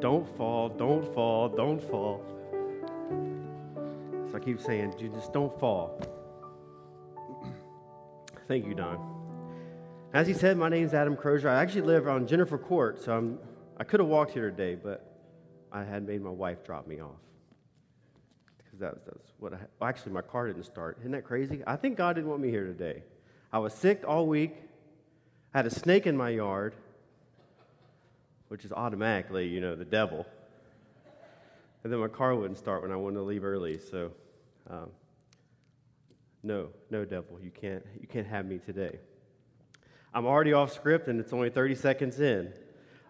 Don't fall, don't fall, don't fall. So I keep saying, you just don't fall. Thank you, Don. As he said, my name is Adam Crozier. I actually live on Jennifer Court, so I could have walked here today, but I had made my wife drop me off. Because that's what I had. Well, actually, my car didn't start. Isn't that crazy? I think God didn't want me here today. I was sick all week. I had a snake in my yard, which is automatically, you know, the devil. And then my car wouldn't start when I wanted to leave early. So, no devil, you can't have me today. I'm already off script, and it's only 30 seconds in.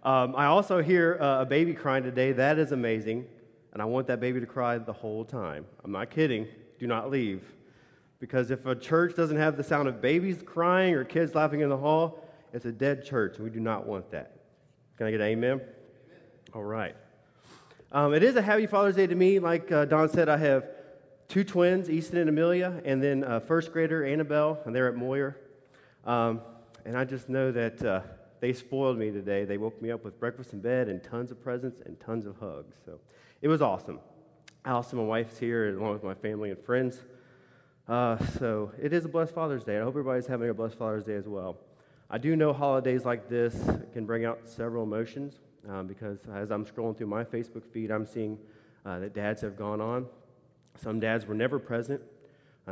I also hear a baby crying today. That is amazing, and I want that baby to cry the whole time. I'm not kidding. Do not leave, because if a church doesn't have the sound of babies crying or kids laughing in the hall, it's a dead church, and we do not want that. Can I get an amen? Amen. All right. It is a happy Father's Day to me. Like Don said, I have two twins, Easton and Amelia, and then a first grader, Annabelle, and they're at Moyer. And I just know that... They spoiled me today. They woke me up with breakfast in bed and tons of presents and tons of hugs. So it was awesome. Allison, my wife's here, along with my family and friends. So it is a blessed Father's Day. I hope everybody's having a blessed Father's Day as well. I do know holidays like this can bring out several emotions because as I'm scrolling through my Facebook feed, I'm seeing that dads have gone on. Some dads were never present.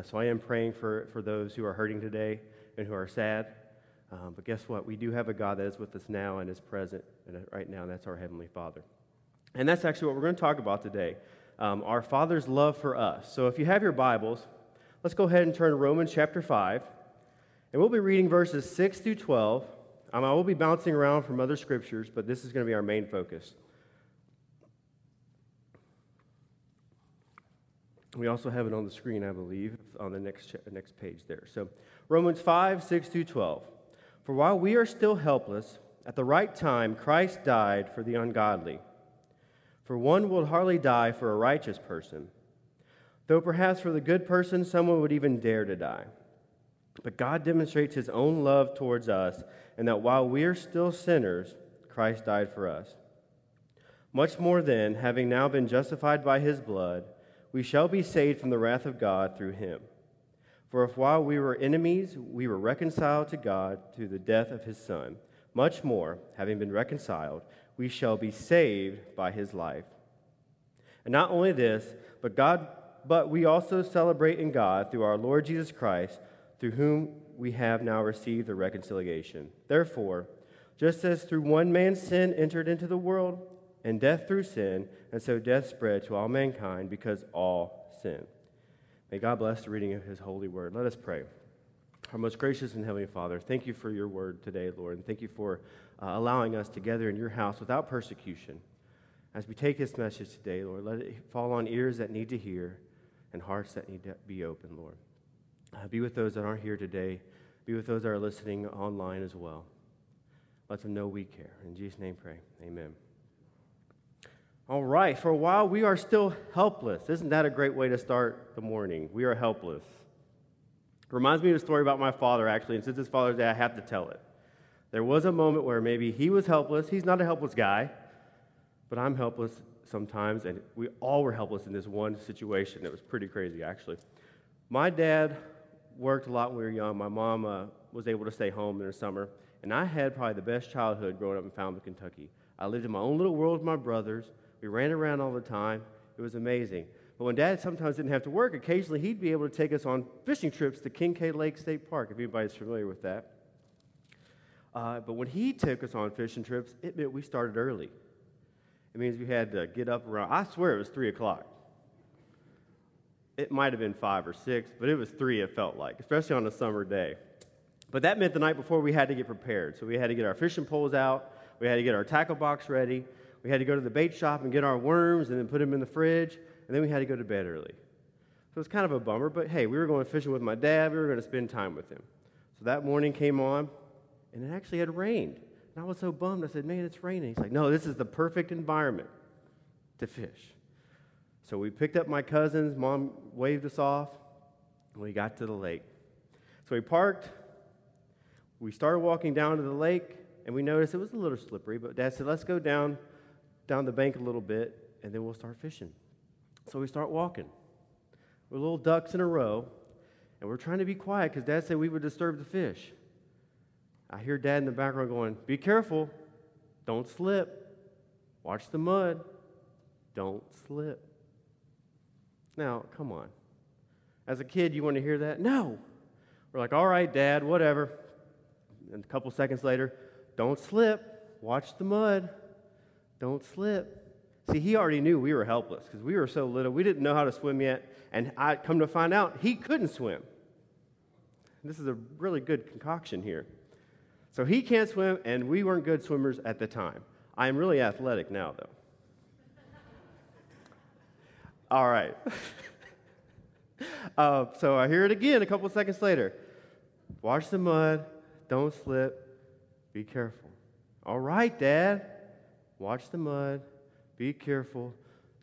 So I am praying for those who are hurting today and who are sad. But guess what? We do have a God that is with us now and is present and right now, and that's our Heavenly Father. And that's actually what we're going to talk about today, our Father's love for us. So if you have your Bibles, let's go ahead and turn to Romans chapter 5, and we'll be reading verses 6 through 12. I will be bouncing around from other scriptures, but this is going to be our main focus. We also have it on the screen, I believe, on the next page there. So Romans 5, 6 through 12. For while we are still helpless, at the right time Christ died for the ungodly. For one will hardly die for a righteous person, though perhaps for the good person someone would even dare to die. But God demonstrates his own love towards us, and that while we are still sinners, Christ died for us. Much more then, having now been justified by his blood, we shall be saved from the wrath of God through him. For if while we were enemies, we were reconciled to God through the death of his Son, much more, having been reconciled, we shall be saved by his life. And not only this, but we also celebrate in God through our Lord Jesus Christ, through whom we have now received the reconciliation. Therefore, just as through one man's sin entered into the world, and death through sin, and so death spread to all mankind because all sinned. May God bless the reading of his holy word. Let us pray. Our most gracious and heavenly Father, thank you for your word today, Lord, and thank you for allowing us to gather in your house without persecution. As we take this message today, Lord, let it fall on ears that need to hear and hearts that need to be open, Lord. Be with those that aren't here today. Be with those that are listening online as well. Let them know we care. In Jesus' name pray. Amen. All right, for a while we are still helpless. Isn't that a great way to start the morning? We are helpless. It reminds me of a story about my father, actually, and since it's Father's Day, I have to tell it. There was a moment where maybe he was helpless. He's not a helpless guy, but I'm helpless sometimes, and we all were helpless in this one situation. It was pretty crazy, actually. My dad worked a lot when we were young. My mom was able to stay home in the summer, and I had probably the best childhood growing up in Falmouth, Kentucky. I lived in my own little world with my brothers. We ran around all the time. It was amazing. But when Dad sometimes didn't have to work, occasionally he'd be able to take us on fishing trips to Kincaid Lake State Park, if anybody's familiar with that. But when he took us on fishing trips, it meant we started early. It means we had to get up around, I swear it was 3 o'clock. It might have been 5 or 6, but it was 3 it felt like, especially on a summer day. But that meant the night before we had to get prepared. So we had to get our fishing poles out. We had to get our tackle box ready. We had to go to the bait shop and get our worms and then put them in the fridge, and then we had to go to bed early. So it's kind of a bummer, but hey, we were going fishing with my dad. We were going to spend time with him. So that morning came on, and it actually had rained. And I was so bummed. I said, man, it's raining. He's like, no, this is the perfect environment to fish. So we picked up my cousins. Mom waved us off, and we got to the lake. So we parked. We started walking down to the lake, and we noticed it was a little slippery, but Dad said, let's go down down the bank a little bit, and then we'll start fishing. So we start walking. We're little ducks in a row, and we're trying to be quiet because Dad said we would disturb the fish. I hear Dad in the background going, "Be careful. Don't slip. Watch the mud. Don't slip." Now, come on. As a kid, you want to hear that? No. We're like, "All right, Dad, whatever." And a couple seconds later, "Don't slip. Watch the mud. Don't slip." See, he already knew we were helpless because we were so little. We didn't know how to swim yet. And I come to find out he couldn't swim. This is a really good concoction here. So he can't swim, and we weren't good swimmers at the time. I'm really athletic now, though. All right. So I hear it again a couple seconds later. "Watch the mud. Don't slip. Be careful." "All right, Dad. Watch the mud. Be careful.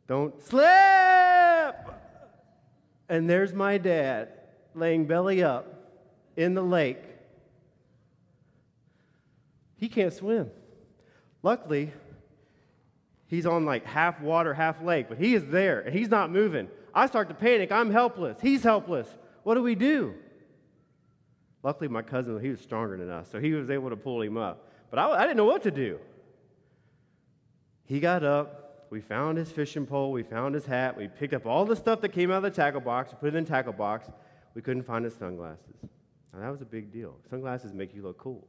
Don't slip." And there's my dad laying belly up in the lake. He can't swim. Luckily, he's on like half water, half lake, but he is there and he's not moving. I start to panic. I'm helpless. He's helpless. What do we do? Luckily, my cousin, he was stronger than us, so he was able to pull him up. But I didn't know what to do. He got up. We found his fishing pole. We found his hat. We picked up all the stuff that came out of the tackle box. We put it in the tackle box. We couldn't find his sunglasses. Now, that was a big deal. Sunglasses make you look cool.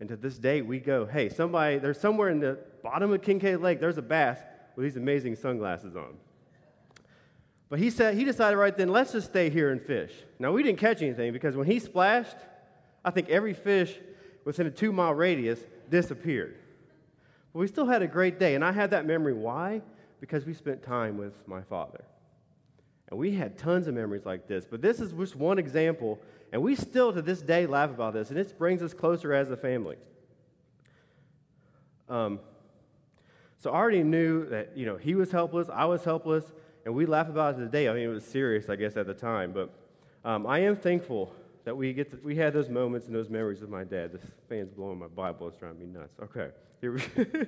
And to this day, we go, "Hey, somebody, there's somewhere in the bottom of Kincaid Lake, there's a bass with these amazing sunglasses on." But he said he decided right then, "Let's just stay here and fish." Now, we didn't catch anything because when he splashed, I think every fish within a 2-mile radius disappeared. But we still had a great day, and I had that memory. Why? Because we spent time with my father. And we had tons of memories like this, but this is just one example, and we still to this day laugh about this, and it brings us closer as a family. So I already knew that, you know, he was helpless, I was helpless, and we laugh about it today. I mean, it was serious, I guess, at the time, but I am thankful that we had those moments and those memories with my dad. This fan's blowing my Bible. It's driving me nuts. Okay. Here we go.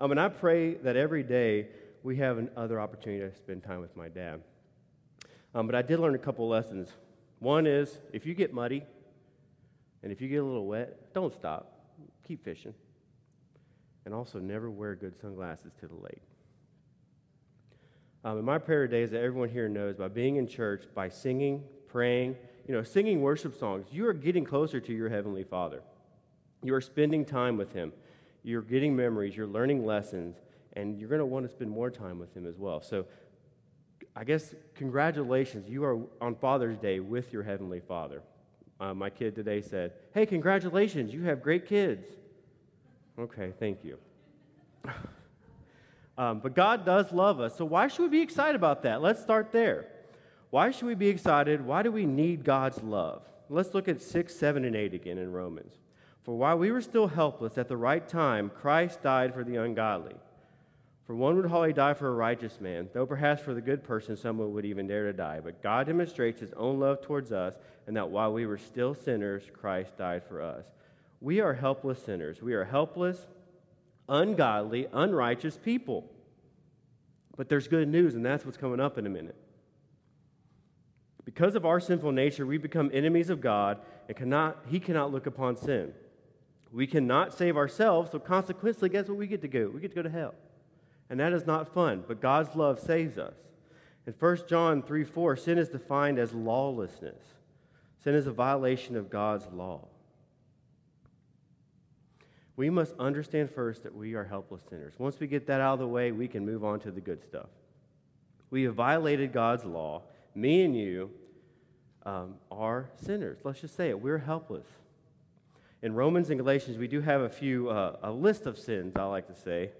And I pray that every day we have another opportunity to spend time with my dad. But I did learn a couple lessons. One is, if you get muddy and if you get a little wet, don't stop. Keep fishing. And also never wear good sunglasses to the lake. And my prayer today is that everyone here knows by being in church, by singing, praying, you know, singing worship songs, you are getting closer to your Heavenly Father. You are spending time with Him. You're getting memories. You're learning lessons. And you're going to want to spend more time with Him as well. So I guess congratulations, you are on Father's Day with your Heavenly Father. My kid today said, "Hey, congratulations, you have great kids." Okay, thank you. But God does love us, so why should we be excited about that? Let's start there. Why should we be excited? Why do we need God's love? Let's look at 6, 7, and 8 again in Romans. "For while we were still helpless, at the right time, Christ died for the ungodly. For one would wholly die for a righteous man, though perhaps for the good person someone would even dare to die. But God demonstrates His own love towards us, and that while we were still sinners, Christ died for us." We are helpless sinners. We are helpless, ungodly, unrighteous people. But there's good news, and that's what's coming up in a minute. Because of our sinful nature, we become enemies of God, and He cannot look upon sin. We cannot save ourselves, so consequently, guess what we get to go? We get to go to hell. And that is not fun, but God's love saves us. In 1 John 3:4, sin is defined as lawlessness. Sin is a violation of God's law. We must understand first that we are helpless sinners. Once we get that out of the way, we can move on to the good stuff. We have violated God's law. Me and you are sinners. Let's just say it. We're helpless. In Romans and Galatians, we do have a list of sins, I like to say.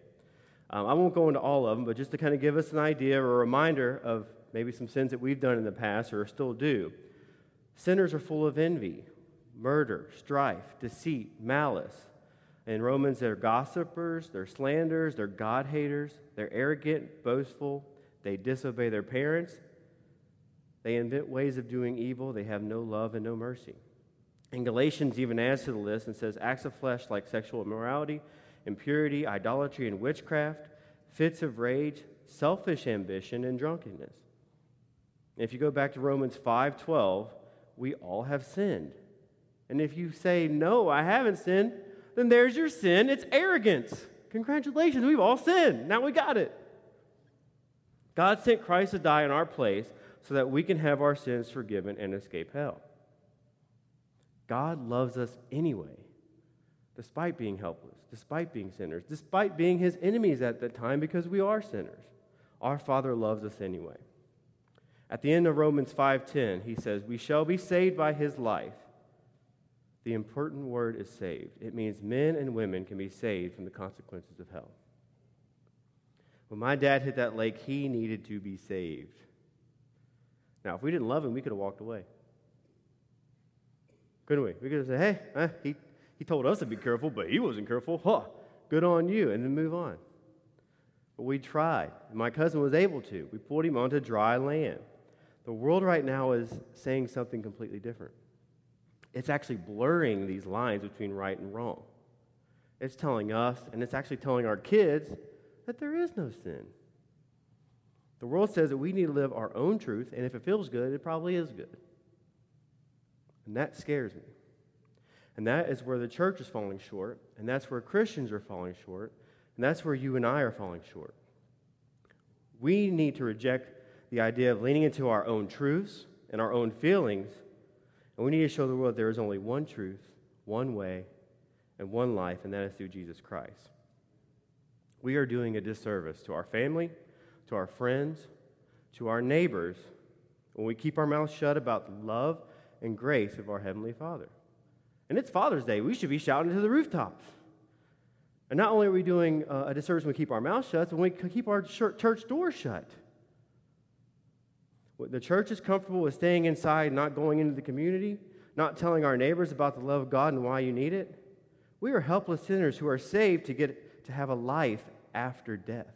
I won't go into all of them, but just to kind of give us an idea or a reminder of maybe some sins that we've done in the past or still do. Sinners are full of envy, murder, strife, deceit, malice. In Romans, they're gossipers, they're slanderers, they're God-haters, they're arrogant, boastful, they disobey their parents, they invent ways of doing evil, they have no love and no mercy. And Galatians even adds to the list and says acts of flesh like sexual immorality, impurity, idolatry, and witchcraft, fits of rage, selfish ambition, and drunkenness. If you go back to Romans 5:12, we all have sinned. And if you say, no, I haven't sinned, then there's your sin. It's arrogance. Congratulations, we've all sinned. Now we got it. God sent Christ to die in our place so that we can have our sins forgiven and escape hell. God loves us anyway, despite being helpless, despite being sinners, despite being his enemies at that time because we are sinners. Our Father loves us anyway. At the end of Romans 5:10, he says, we shall be saved by his life. The important word is saved. It means men and women can be saved from the consequences of hell. When my dad hit that lake, he needed to be saved. Now, if we didn't love him, we could have walked away. Couldn't we? We could have said, hey, he told us to be careful, but he wasn't careful. Huh, good on you, and then move on. But we tried. My cousin was able to. We pulled him onto dry land. The world right now is saying something completely different. It's actually blurring these lines between right and wrong. It's telling us, and it's actually telling our kids, that there is no sin. The world says that we need to live our own truth, and if it feels good, it probably is good. And that scares me. And that is where the church is falling short, and that's where Christians are falling short, and that's where you and I are falling short. We need to reject the idea of leaning into our own truths and our own feelings. And we need to show the world there is only one truth, one way, and one life, and that is through Jesus Christ. We are doing a disservice to our family, to our friends, to our neighbors, when we keep our mouths shut about the love and grace of our Heavenly Father. And it's Father's Day. We should be shouting to the rooftops. And not only are we doing a disservice when we keep our mouths shut, but when we keep our church door shut. The church is comfortable with staying inside, not going into the community, not telling our neighbors about the love of God and why you need it. We are helpless sinners who are saved to get to have a life after death.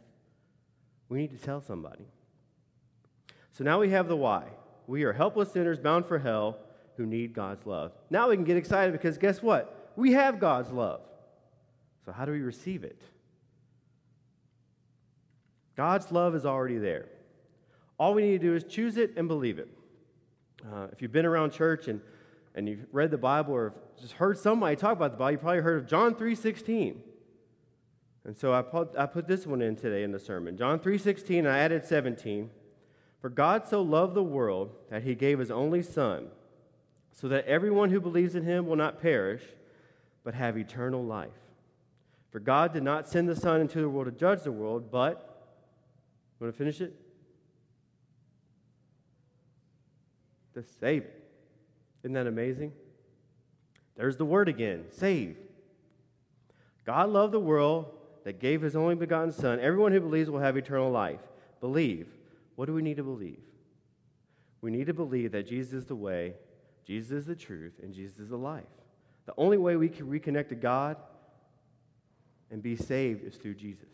We need to tell somebody. So now we have the why. We are helpless sinners bound for hell who need God's love. Now we can get excited because guess what? We have God's love. So how do we receive it? God's love is already there. All we need to do is choose it and believe it. If you've been around church and you've read the Bible or just heard somebody talk about the Bible, you probably heard of John 3:16. And so I put this one in today in the sermon. John 3:16, and I added 17. For God so loved the world that he gave his only Son, so that everyone who believes in him will not perish, but have eternal life. For God did not send the Son into the world to judge the world, but, you want to finish it? To save it. Isn't that amazing? There's the word again, save. God loved the world that gave his only begotten Son. Everyone who believes will have eternal life. Believe. What do we need to believe? We need to believe that Jesus is the way, Jesus is the truth, and Jesus is the life. The only way we can reconnect to God and be saved is through Jesus.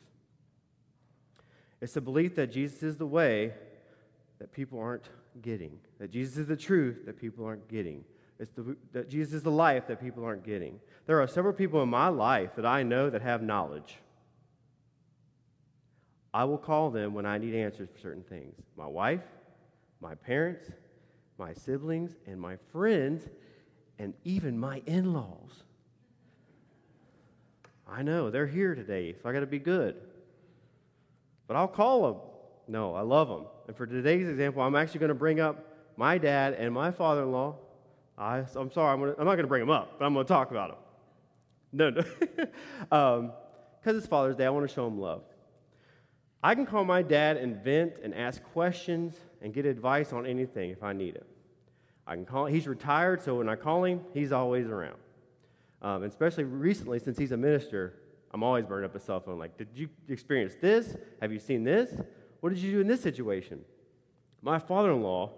It's the belief that Jesus is the way that people aren't getting, that Jesus is the truth that people aren't getting, that Jesus is the life that people aren't getting. There are several people in my life that I know that have knowledge. I will call them when I need answers for certain things. My wife, my parents, my siblings, and my friends, and even my in-laws. I know, they're here today, so I got to be good. But I'll call them. No, I love them. And for today's example, I'm actually going to bring up my dad and my father-in-law. I'm not going to bring them up, but I'm going to talk about them. No. Because it's Father's Day, I want to show them love. I can call my dad and vent and ask questions and get advice on anything if I need it. I can call him. He's retired, so when I call him, he's always around. Especially recently, since he's a minister, I'm always burning up his cell phone. Like, did you experience this? Have you seen this? What did you do in this situation? My father-in-law,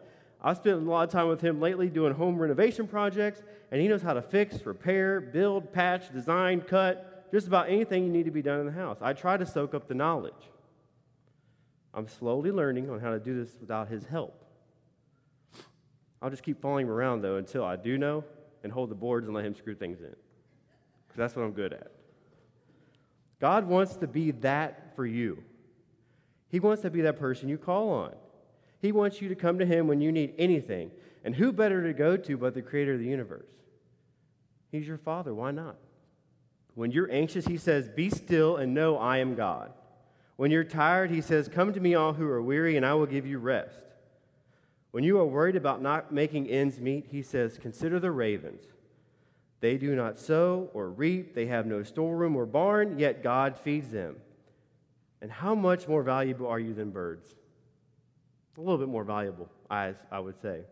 I've spent a lot of time with him lately doing home renovation projects, and he knows how to fix, repair, build, patch, design, cut, just about anything you need to be done in the house. I try to soak up the knowledge. I'm slowly learning on how to do this without his help. I'll just keep following him around, though, until I do know and hold the boards and let him screw things in, because that's what I'm good at. God wants to be that for you. He wants to be that person you call on. He wants you to come to him when you need anything. And who better to go to but the creator of the universe? He's your father. Why not? When you're anxious, he says, "Be still and know I am God." When you're tired, he says, "Come to me all who are weary, and I will give you rest." When you are worried about not making ends meet, he says, "Consider the ravens. They do not sow or reap. They have no storeroom or barn, yet God feeds them." And how much more valuable are you than birds? A little bit more valuable, I would say.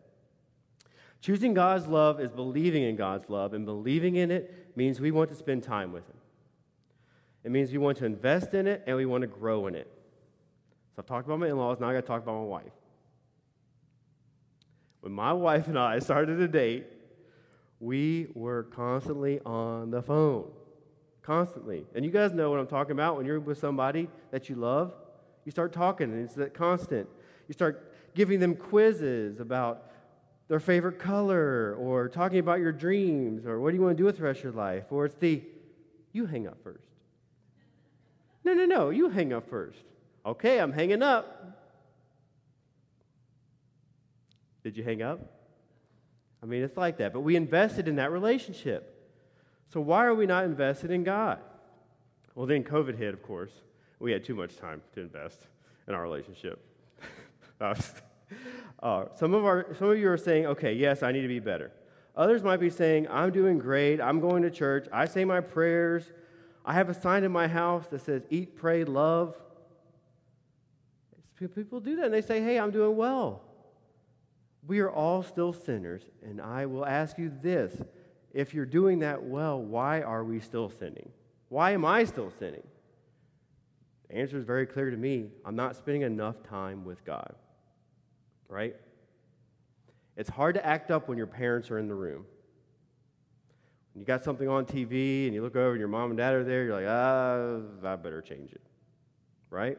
Choosing God's love is believing in God's love, and believing in it means we want to spend time with him. It means we want to invest in it, and we want to grow in it. So I've talked about my in-laws, now I've got to talk about my wife. When my wife and I started to date, we were constantly on the phone. Constantly. And you guys know what I'm talking about. When you're with somebody that you love, you start talking, and it's that constant. You start giving them quizzes about their favorite color, or talking about your dreams, or what do you want to do with the rest of your life, or it's the, you hang up first. No, you hang up first. Okay, I'm hanging up. Did you hang up? I mean, it's like that. But we invested in that relationship. So why are we not invested in God? Well, then COVID hit, of course. We had too much time to invest in our relationship. Some of you are saying, okay, yes, I need to be better. Others might be saying, I'm doing great. I'm going to church. I say my prayers. I have a sign in my house that says, eat, pray, love. People do that, and they say, hey, I'm doing well. We are all still sinners, and I will ask you this. If you're doing that well, why are we still sinning? Why am I still sinning? The answer is very clear to me. I'm not spending enough time with God, right? It's hard to act up when your parents are in the room. You got something on TV, and you look over, and your mom and dad are there. You're like, I better change it, right?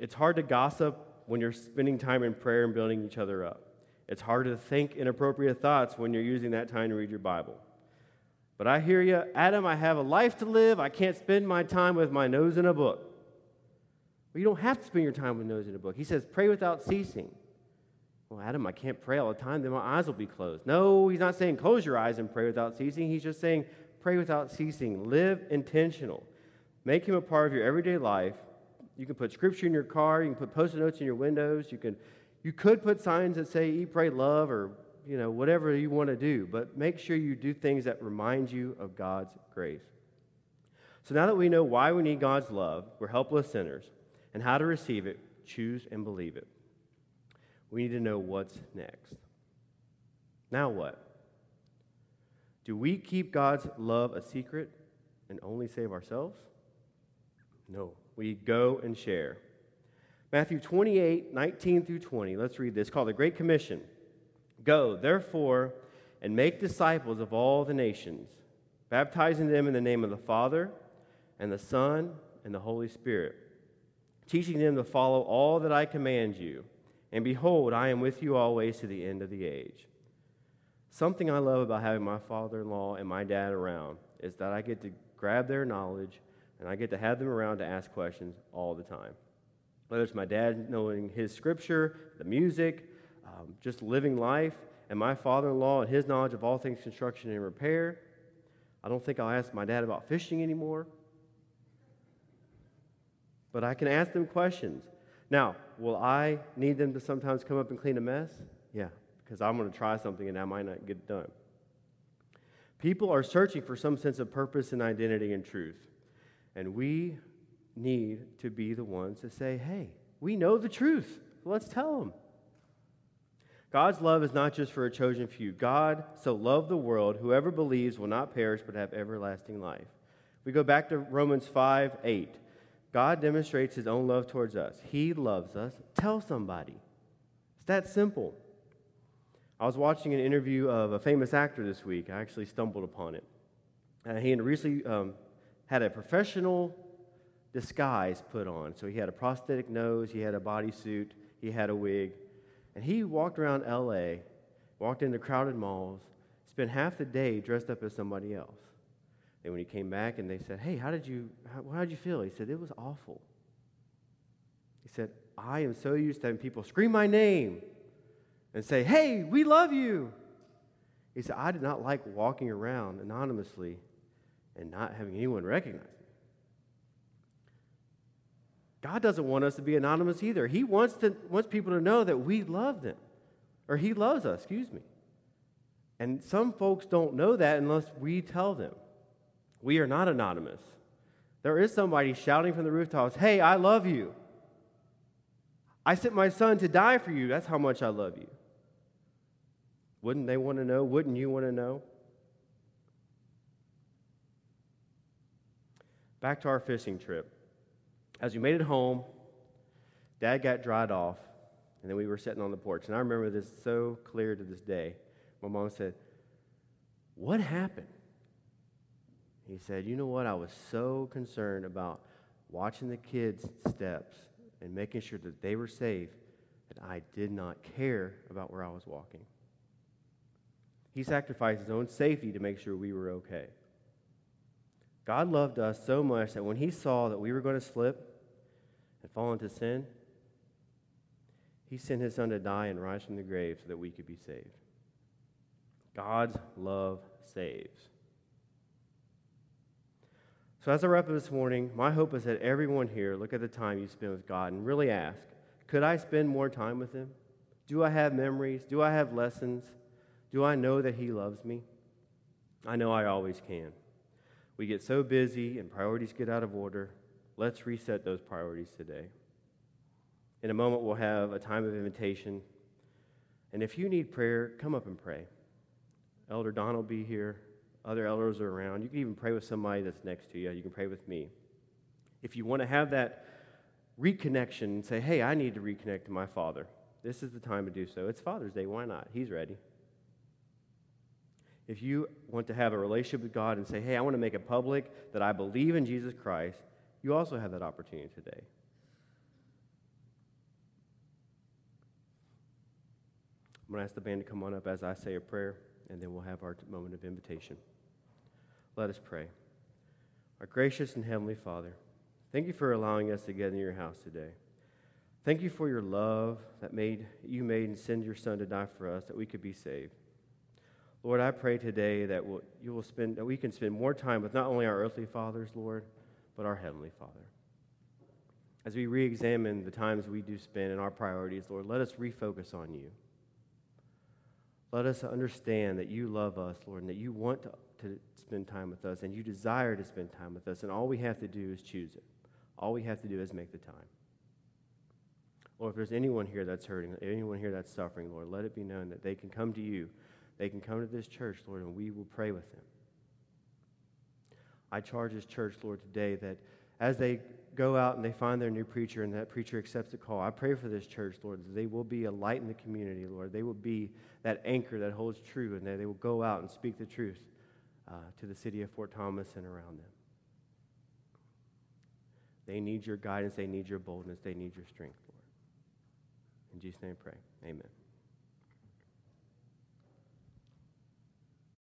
It's hard to gossip when you're spending time in prayer and building each other up. It's hard to think inappropriate thoughts when you're using that time to read your Bible. But I hear you, Adam, I have a life to live. I can't spend my time with my nose in a book. Well, you don't have to spend your time with nose in a book. He says, pray without ceasing. Well, Adam, I can't pray all the time, then my eyes will be closed. No, he's not saying close your eyes and pray without ceasing. He's just saying pray without ceasing. Live intentional. Make him a part of your everyday life. You can put scripture in your car. You can put post-it notes in your windows. You could put signs that say eat, pray, love, or whatever you want to do. But make sure you do things that remind you of God's grace. So now that we know why we need God's love, we're helpless sinners, and how to receive it, choose and believe it. We need to know what's next. Now what? Do we keep God's love a secret and only save ourselves? No. We go and share. Matthew 28:19-20. Let's read this. It's called the Great Commission. Go, therefore, and make disciples of all the nations, baptizing them in the name of the Father and the Son and the Holy Spirit, teaching them to follow all that I command you. And behold, I am with you always to the end of the age. Something I love about having my father-in-law and my dad around is that I get to grab their knowledge and I get to have them around to ask questions all the time. Whether it's my dad knowing his scripture, the music, just living life, and my father-in-law and his knowledge of all things construction and repair. I don't think I'll ask my dad about fishing anymore. But I can ask them questions. Now, will I need them to sometimes come up and clean a mess? Yeah, because I'm going to try something and I might not get it done. People are searching for some sense of purpose and identity and truth. And we need to be the ones to say, hey, we know the truth. Let's tell them. God's love is not just for a chosen few. God so loved the world, whoever believes will not perish but have everlasting life. We go back to Romans 5:8. God demonstrates his own love towards us. He loves us. Tell somebody. It's that simple. I was watching an interview of a famous actor this week. I actually stumbled upon it. He had recently had a professional disguise put on. So he had a prosthetic nose. He had a bodysuit. He had a wig. And he walked around L.A., walked into crowded malls, spent half the day dressed up as somebody else. And when he came back and they said, hey, how did you feel? He said, it was awful. He said, I am so used to having people scream my name and say, hey, we love you. He said, I did not like walking around anonymously and not having anyone recognize me. God doesn't want us to be anonymous either. He wants people to know that we love them, or he loves us, And some folks don't know that unless we tell them. We are not anonymous. There is somebody shouting from the rooftops, hey, I love you. I sent my son to die for you. That's how much I love you. Wouldn't they want to know? Wouldn't you want to know? Back to our fishing trip. As we made it home, Dad got dried off, and then we were sitting on the porch. And I remember this so clear to this day. My mom said, what happened? He said, you know what? I was so concerned about watching the kids' steps and making sure that they were safe that I did not care about where I was walking. He sacrificed his own safety to make sure we were okay. God loved us so much that when he saw that we were going to slip and fall into sin, he sent his son to die and rise from the grave so that we could be saved. God's love saves. So as I wrap up this morning, my hope is that everyone here look at the time you spend with God and really ask, could I spend more time with him? Do I have memories? Do I have lessons? Do I know that he loves me? I know I always can. We get so busy and priorities get out of order. Let's reset those priorities today. In a moment, we'll have a time of invitation. And if you need prayer, come up and pray. Elder Don will be here. Other elders are around. You can even pray with somebody that's next to you. You can pray with me. If you want to have that reconnection and say, hey, I need to reconnect to my father, this is the time to do so. It's Father's Day. Why not? He's ready. If you want to have a relationship with God and say, hey, I want to make it public that I believe in Jesus Christ, you also have that opportunity today. I'm going to ask the band to come on up as I say a prayer, and then we'll have our moment of invitation. Let us pray. Our gracious and heavenly Father, thank you for allowing us to get in your house today. Thank you for your love that you made and send your son to die for us that we could be saved. Lord, I pray today that we can spend more time with not only our earthly fathers, Lord, but our heavenly Father. As we re-examine the times we do spend and our priorities, Lord, let us refocus on you. Let us understand that you love us, Lord, and that you want to spend time with us, and you desire to spend time with us, and all we have to do is choose it. All we have to do is make the time. Lord, if there's anyone here that's hurting, anyone here that's suffering, Lord, let it be known that they can come to you. They can come to this church, Lord, and we will pray with them. I charge this church, Lord, today that as they go out and they find their new preacher and that preacher accepts the call, I pray for this church, Lord, that they will be a light in the community, Lord. They will be that anchor that holds true, and that they will go out and speak the truth to the city of Fort Thomas and around them. They need your guidance. They need your boldness. They need your strength, Lord. In Jesus' name I pray. Amen.